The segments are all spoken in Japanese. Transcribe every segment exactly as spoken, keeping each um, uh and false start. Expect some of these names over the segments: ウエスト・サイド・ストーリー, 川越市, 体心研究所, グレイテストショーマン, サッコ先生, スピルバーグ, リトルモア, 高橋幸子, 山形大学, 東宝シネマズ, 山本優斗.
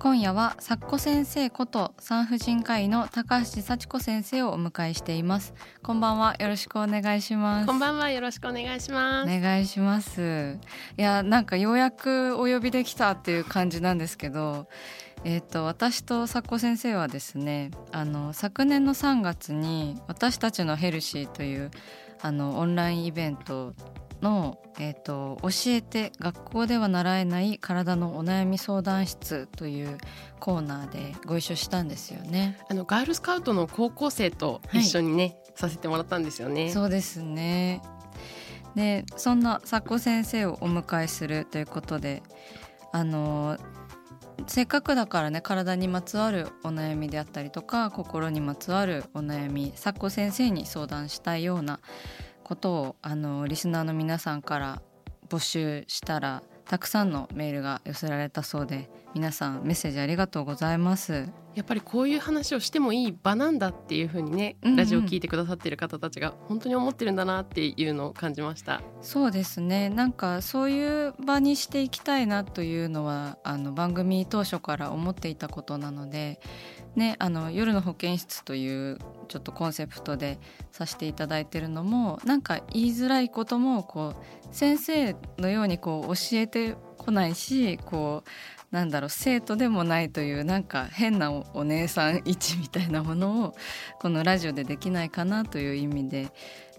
今夜はサッコ先生こと産婦人科医の高橋幸子先生をお迎えしています。こんばんは、よろしくお願いします。こんばんは、よろしくお願いします。お願いします。いや、なんかようやくお呼びできたっていう感じなんですけど、えー、と私とサッコ先生はですね、あの昨年のさんがつに私たちのヘルシーというあのオンラインイベントの、えー、と教えて学校では習えない体のお悩み相談室というコーナーでご一緒したんですよね。あのガールスカウトの高校生と一緒にね、はい、させてもらったんですよね。そうですね。で、そんなサッコ先生をお迎えするということで、あのせっかくだからね、体にまつわるお悩みであったりとか心にまつわるお悩み、サッコ先生に相談したいようなことをあのリスナーの皆さんから募集したら、たくさんのメールが寄せられたそうで、皆さんメッセージありがとうございます。やっぱりこういう話をしてもいい場なんだっていう風にね、うんうん、ラジオを聞いてくださっている方たちが本当に思ってるんだなっていうのを感じました。そうですね。なんかそういう場にしていきたいなというのはあの番組当初から思っていたことなので、ね、あの夜の保健室というちょっとコンセプトでさせていただいてるのも、なんか言いづらいこともこう先生のようにこう教えてこないし、こうなんだろう、生徒でもないという、なんか変な お, お姉さん位置みたいなものをこのラジオでできないかなという意味で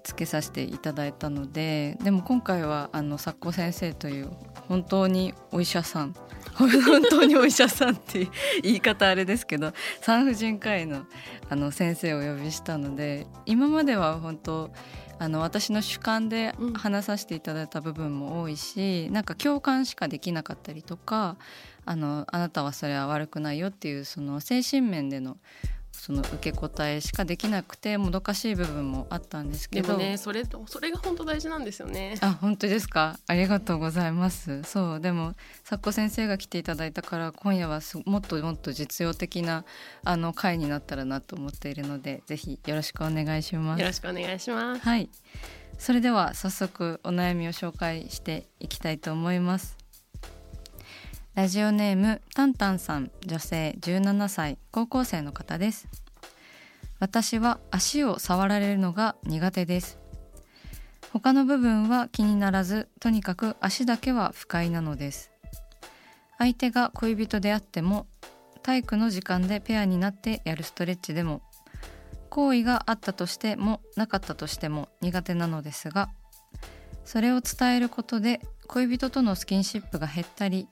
つけさせていただいたので、でも今回はあのサッコ先生という本当にお医者さん本当にお医者さんって言い方あれですけど、産婦人科医 の, あの先生をお呼びしたので、今までは本当あの私の主観で話させていただいた部分も多いし、なんか共感しかできなかったりとか、 あのあなたはそれは悪くないよっていう、その精神面でのその受け答えしかできなくてもどかしい部分もあったんですけど、でもね、それ、それが本当大事なんですよね。あ、本当ですか、ありがとうございます。そう、でもサッコ先生が来ていただいたから、今夜はもっともっと実用的なあの回になったらなと思っているので、ぜひよろしくお願いします。よろしくお願いします。はい、それでは早速お悩みを紹介していきたいと思います。ラジオネームタンタンさん、女性じゅうななさい、高校生の方です。私は足を触られるのが苦手です。他の部分は気にならず、とにかく足だけは不快なのです。相手が恋人であっても、体育の時間でペアになってやるストレッチでも、行為があったとしてもなかったとしても苦手なのですが、それを伝えることで恋人とのスキンシップが減ったり、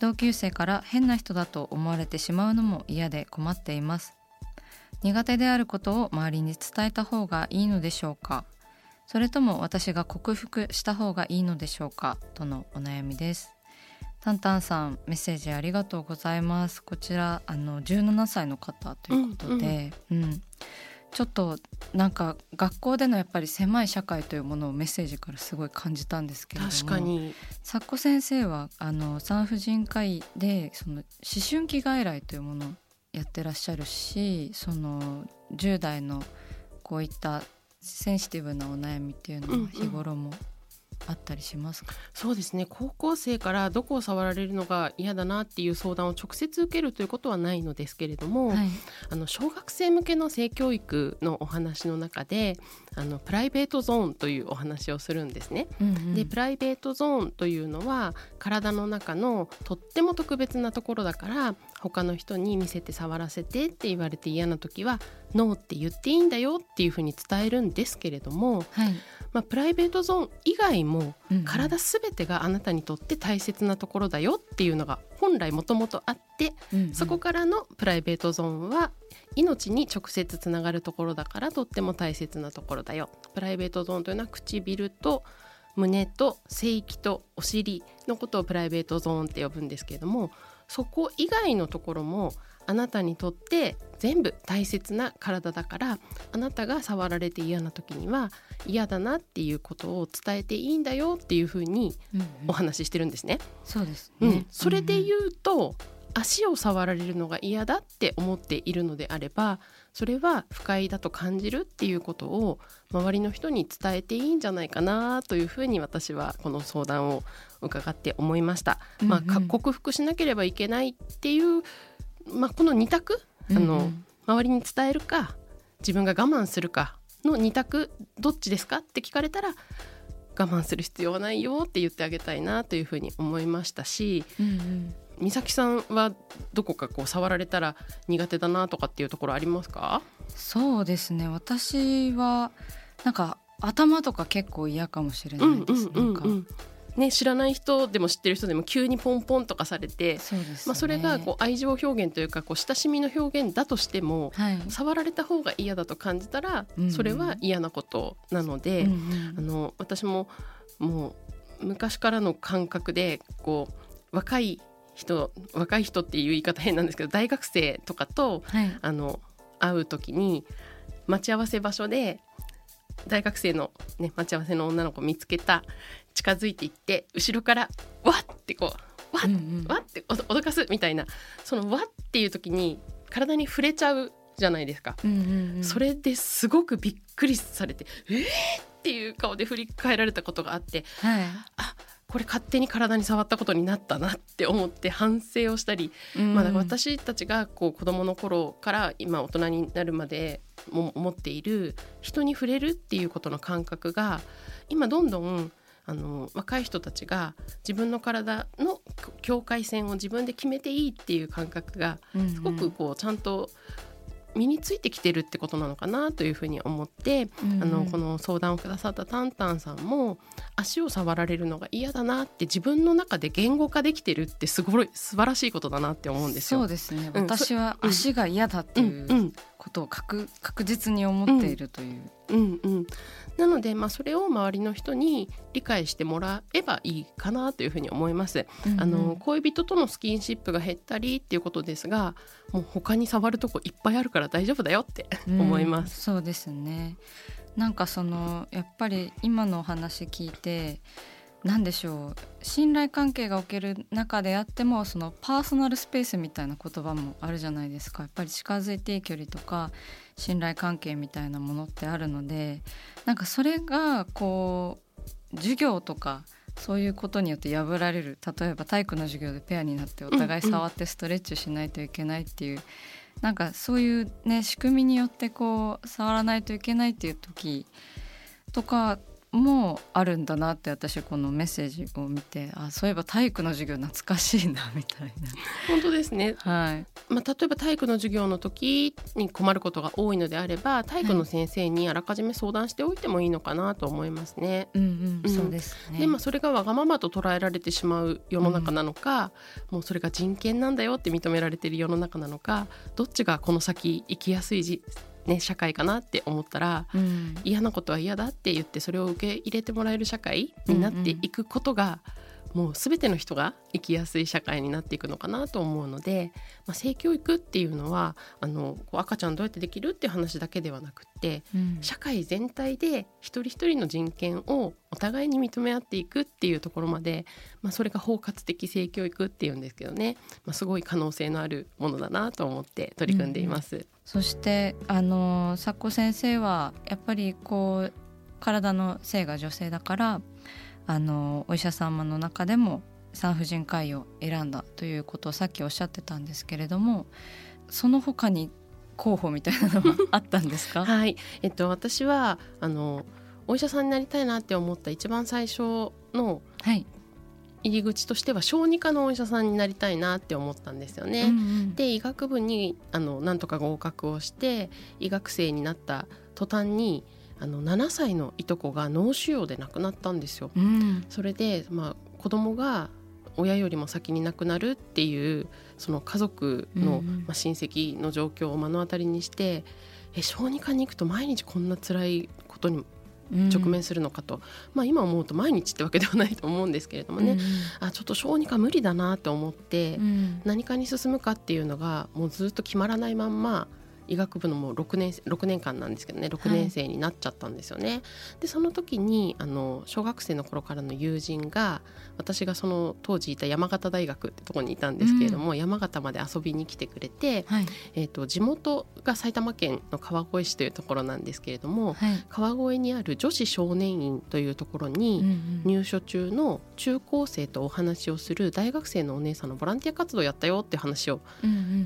同級生から変な人だと思われてしまうのも嫌で困っています。苦手であることを周りに伝えた方がいいのでしょうか、それとも私が克服した方がいいのでしょうか、とのお悩みです。タンタンさん、メッセージありがとうございます。こちらあのじゅうななさいの方ということで、うん、うんうん、ちょっとなんか学校でのやっぱり狭い社会というものをメッセージからすごい感じたんですけれども、確かにサッコ先生はあの産婦人科医で、その思春期外来というものをやってらっしゃるし、そのじゅう代のこういったセンシティブなお悩みっていうのは日頃もあったりしますか？うんうん、そうですね、高校生からどこを触られるのが嫌だなっていう相談を直接受けるということはないのですけれども、はい、あの小学生向けの性教育のお話の中であのプライベートゾーンというお話をするんですね、うんうん、でプライベートゾーンというのは体の中のとっても特別なところだから他の人に見せて触らせてって言われて嫌な時はノーって言っていいんだよっていうふうに伝えるんですけれども、はい、まあ、プライベートゾーン以外も体すべてがあなたにとって大切なところだよっていうのが本来もともとあって、うんうん、そこからのプライベートゾーンは命に直接つながるところだからとっても大切なところだよ。プライベートゾーンというのは唇と胸と性域とお尻のことをプライベートゾーンって呼ぶんですけれども、そこ以外のところもあなたにとって全部大切な体だから、あなたが触られて嫌な時には嫌だなっていうことを伝えていいんだよっていうふうにお話ししてるんですね、うんうん、そうですね、うん、それで言うと、うん、足を触られるのが嫌だって思っているのであればそれは不快だと感じるっていうことを周りの人に伝えていいんじゃないかなというふうに私はこの相談を伺って思いました、うんうん、まあ、克服しなければいけないっていう、まあ、このに択、あの、うんうん、周りに伝えるか自分が我慢するかのに択どっちですかって聞かれたら我慢する必要はないよって言ってあげたいなというふうに思いましたし、うんうん、美咲さんはどこかこう触られたら苦手だなとかっていうところありますか？そうですね、私はなんか頭とか結構嫌かもしれないです、うんうんうんうん、なんかね、知らない人でも知ってる人でも急にポンポンとかされて、 そうですね、まあ、それがこう愛情表現というかこう親しみの表現だとしても、はい、触られた方が嫌だと感じたら、うんうん、それは嫌なことなので、うんうん、あの私ももう昔からの感覚でこう若い人若い人っていう言い方変なんですけど大学生とかと、はい、あの会う時に待ち合わせ場所で大学生の、ね、待ち合わせの女の子見つけた、近づいていって後ろからわってこうわっ、うんうん、わって脅かすみたいな、そのわっていう時に体に触れちゃうじゃないですか、うんうんうん、それですごくびっくりされてえーっていう顔で振り返られたことがあって、はい、あ、これ勝手に体に触ったことになったなって思って反省をしたり、うんまあ、だから私たちがこう子どもの頃から今大人になるまでも思っている人に触れるっていうことの感覚が今どんどんあの若い人たちが自分の体の境界線を自分で決めていいっていう感覚がすごくこうちゃんと身についてきてるってことなのかなというふうに思って、うんうん、あのこの相談をくださったタンタンさんも足を触られるのが嫌だなって自分の中で言語化できてるってすごい素晴らしいことだなって思うんですよ。そうですね、うん、私は足が嫌だっていうことを確、うんうん、確実に思っているという、うんうんうん、なので、まあ、それを周りの人に理解してもらえばいいかなというふうに思います、うんうん、あの恋人とのスキンシップが減ったりっていうことですが、もう他に触るとこいっぱいあるから大丈夫だよって思います、うん、そうですね。なんかそのやっぱり今のお話聞いてなんでしょう、信頼関係がおける中であってもそのパーソナルスペースみたいな言葉もあるじゃないですか。やっぱり近づいていい距離とか信頼関係みたいなものってあるので、なんかそれがこう授業とかそういうことによって破られる、例えば体育の授業でペアになってお互い触ってストレッチしないといけないっていう、うんうん、なんかそういう、ね、仕組みによってこう触らないといけないっていう時とかもあるんだなって、私このメッセージを見て、あ、そういえば体育の授業懐かしいなみたいな。本当ですね、はいまあ、例えば体育の授業の時に困ることが多いのであれば体育の先生にあらかじめ相談しておいてもいいのかなと思いますね。それがわがままと捉えられてしまう世の中なのか、うん、もうそれが人権なんだよって認められている世の中なのか、どっちがこの先生きやすいじね、社会かなって思ったら、うん、嫌なことは嫌だって言ってそれを受け入れてもらえる社会になっていくことが、うんうん、もう全ての人が生きやすい社会になっていくのかなと思うので、まあ、性教育っていうのはあの赤ちゃんどうやってできるっていう話だけではなくて、うん、社会全体で一人一人の人権をお互いに認め合っていくっていうところまで、まあ、それが包括的性教育っていうんですけどね、まあ、すごい可能性のあるものだなと思って取り組んでいます、うん、そしてあの佐子先生はやっぱりこう体の性が女性だからあのお医者様の中でも産婦人科医を選んだということをさっきおっしゃってたんですけれども、その他に候補みたいなのはあったんですか？はい、えっと、私はあのお医者さんになりたいなって思った一番最初の入り口としては小児科のお医者さんになりたいなって思ったんですよね、うんうん、で医学部にあのなんとか合格をして医学生になった途端にあのななさいのいとこが脳腫瘍で亡くなったんですよ、うん、それで、まあ、子供が親よりも先に亡くなるっていうその家族の、うんまあ、親戚の状況を目の当たりにしてえ小児科に行くと毎日こんな辛いことに直面するのかと、うんまあ、今思うと毎日ってわけではないと思うんですけれどもね、うん、あちょっと小児科無理だなと思って、うん、何かに進むかっていうのがもうずっと決まらないまんま医学部のもうろくねん、ろくねんかんなんですけどねろくねん生になっちゃったんですよね、はい、でその時にあの小学生の頃からの友人が私がその当時いた山形大学ってとこにいたんですけれども、うん、山形まで遊びに来てくれて、はいえーと、地元が埼玉県の川越市というところなんですけれども、はい、川越にある女子少年院というところに入所中の中高生とお話をする大学生のお姉さんのボランティア活動やったよっていう話を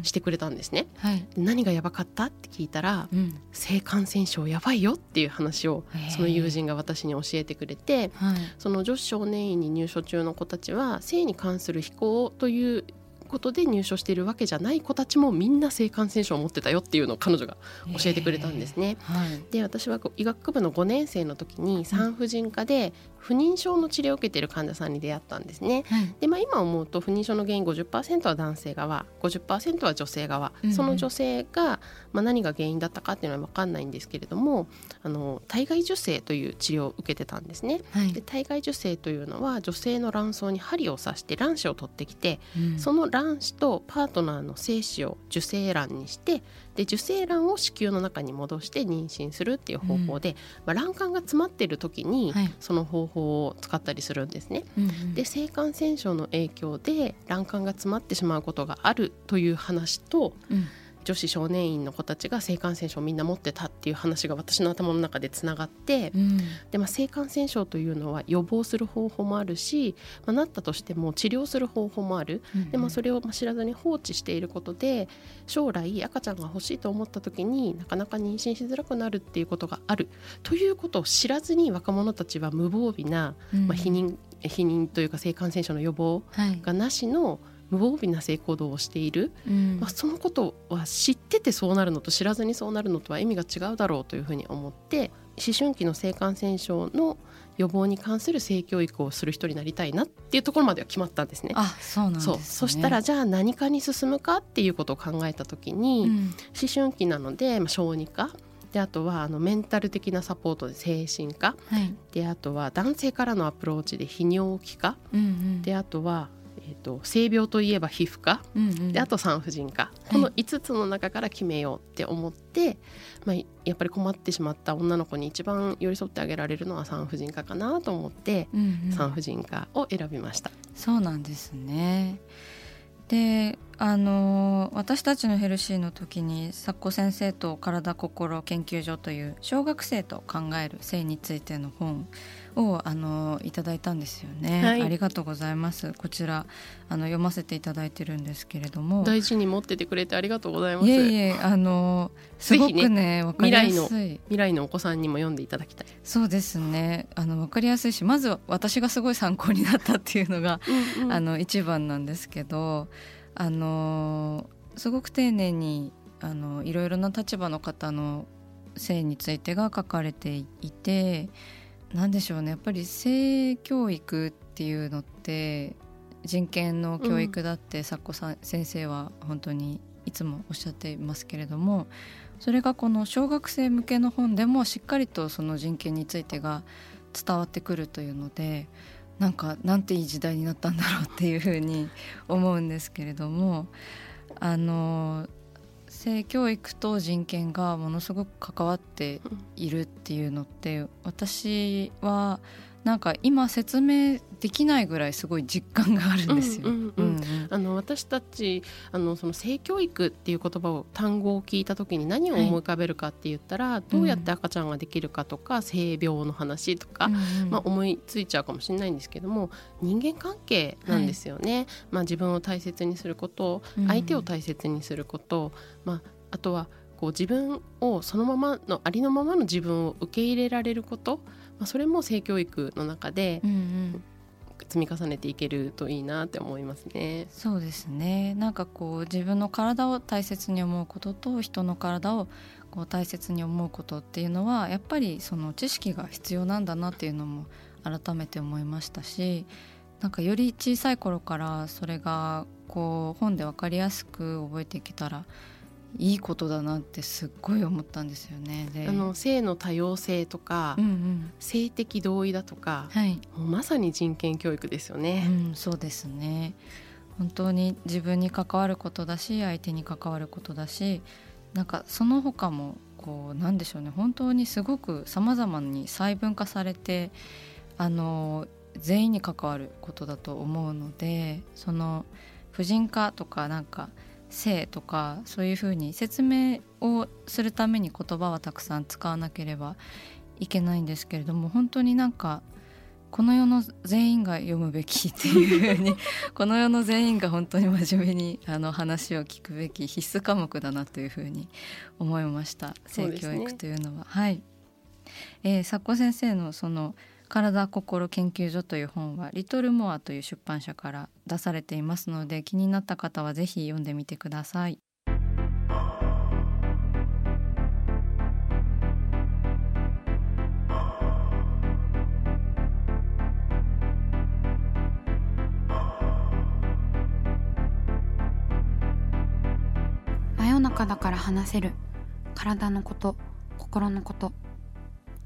してくれたんですね、うんうんはい、何がやばかったって聞いたら、うん、性感染症やばいよっていう話をその友人が私に教えてくれて、はい、その女子少年院に入所中の子たちは性に関する非行ということで入所しているわけじゃない子たちもみんな性感染症を持ってたよっていうのを彼女が教えてくれたんですね、はい、で私は医学部のごねん生の時に産婦人科で不妊症の治療を受けている患者さんに出会ったんですね、はいでまあ、今思うと不妊症の原因 ごじゅっパーセント は男性側 ごじゅっパーセント は女性側、うん、その女性が、まあ、何が原因だったかっていうのは分かんないんですけれどもあの体外受精という治療を受けてたんですね、はい、で体外受精というのは女性の卵巣に針を刺して卵子を取ってきて、うん、その卵子とパートナーの精子を受精卵にしてで受精卵を子宮の中に戻して妊娠するっていう方法で、うんまあ、卵管が詰まっている時に、はい、その方法を使ったりするんですね、うんうん、で性感染症の影響で卵管が詰まってしまうことがあるという話と、うん、女子少年院の子たちが性感染症をみんな持ってたっていう話が私の頭の中でつながって、うんでまあ、性感染症というのは予防する方法もあるし、まあ、なったとしても治療する方法もある、うんうんでまあ、それを知らずに放置していることで将来赤ちゃんが欲しいと思った時になかなか妊娠しづらくなるっていうことがあるということを知らずに若者たちは無防備な、まあ、避妊、避妊というか性感染症の予防がなしの、はい無防備な性行動をしている、うんまあ、そのことは知っててそうなるのと知らずにそうなるのとは意味が違うだろうというふうに思って思春期の性感染症の予防に関する性教育をする人になりたいなっていうところまでは決まったんですね。あ、そうなんですね。そう。そしたらじゃあ何かに進むかっていうことを考えた時に、うん、思春期なので、まあ、小児科であとはあのメンタル的なサポートで精神科、はい、であとは男性からのアプローチで泌尿器科、うんうん、であとはえーと、性病といえば皮膚科、うんうん、であと産婦人科、はい、このいつつの中から決めようって思って、まあ、やっぱり困ってしまった女の子に一番寄り添ってあげられるのは産婦人科かなと思って、うんうん、産婦人科を選びました。そうなんですね。であの私たちのヘルシーの時に佐子先生と体心研究所という小学生と考える性についての本をあのいただいたんですよね、はい、ありがとうございます。こちらあの読ませていただいてるんですけれども大事に持っててくれてありがとうございます。いえいえあのすごく ね, ね分かりやすい未 来, の未来のお子さんにも読んでいただきたい。そうですねあの分かりやすいしまず私がすごい参考になったっていうのがうん、うん、あの一番なんですけどあのすごく丁寧にあのいろいろな立場の方の性についてが書かれていてなんでしょうねやっぱり性教育っていうのって人権の教育だって、うん、佐子さん先生は本当にいつもおっしゃっていますけれどもそれがこの小学生向けの本でもしっかりとその人権についてが伝わってくるというのでなんかなんていい時代になったんだろうっていうふうに思うんですけれども、あの性教育と人権がものすごく関わっているっていうのって、私はなんか今説明できないぐらいすごい実感があるんですよ。あの私たちあのその性教育っていう言葉を単語を聞いた時に何を思い浮かべるかって言ったら、はい、どうやって赤ちゃんができるかとか、うん、性病の話とか、うんうんまあ、思いついちゃうかもしれないんですけども、人間関係なんですよね、はいまあ、自分を大切にすること、相手を大切にすること、うんまあ、あとはこう自分をそのままのありのままの自分を受け入れられること、まあ、それも性教育の中で、うんうん積み重ねていけるといいなって思いますね。そうですね。なんかこう自分の体を大切に思うことと人の体をこう大切に思うことっていうのはやっぱりその知識が必要なんだなっていうのも改めて思いましたし、なんかより小さい頃からそれがこう本で分かりやすく覚えていけたらいいことだなってすっごい思ったんですよね。であの性の多様性とか、うんうん、性的同意だとか、はい、もうまさに人権教育ですよね、うん、そうですね。本当に自分に関わることだし相手に関わることだし、なんかその他もこうなんでしょうね、本当にすごく様々に細分化されてあの全員に関わることだと思うので、その婦人科とかなんか性とかそういうふうに説明をするために言葉はたくさん使わなければいけないんですけれども、本当になんかこの世の全員が読むべきっていうふうにこの世の全員が本当に真面目にあの話を聞くべき必須科目だなというふうに思いました、性教育というのは。はい、えー、サッコ先生のその体心研究所という本はリトルモアという出版社から出されていますので、気になった方はぜひ読んでみてください。真夜中だから話せる体のこと心のこと、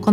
こ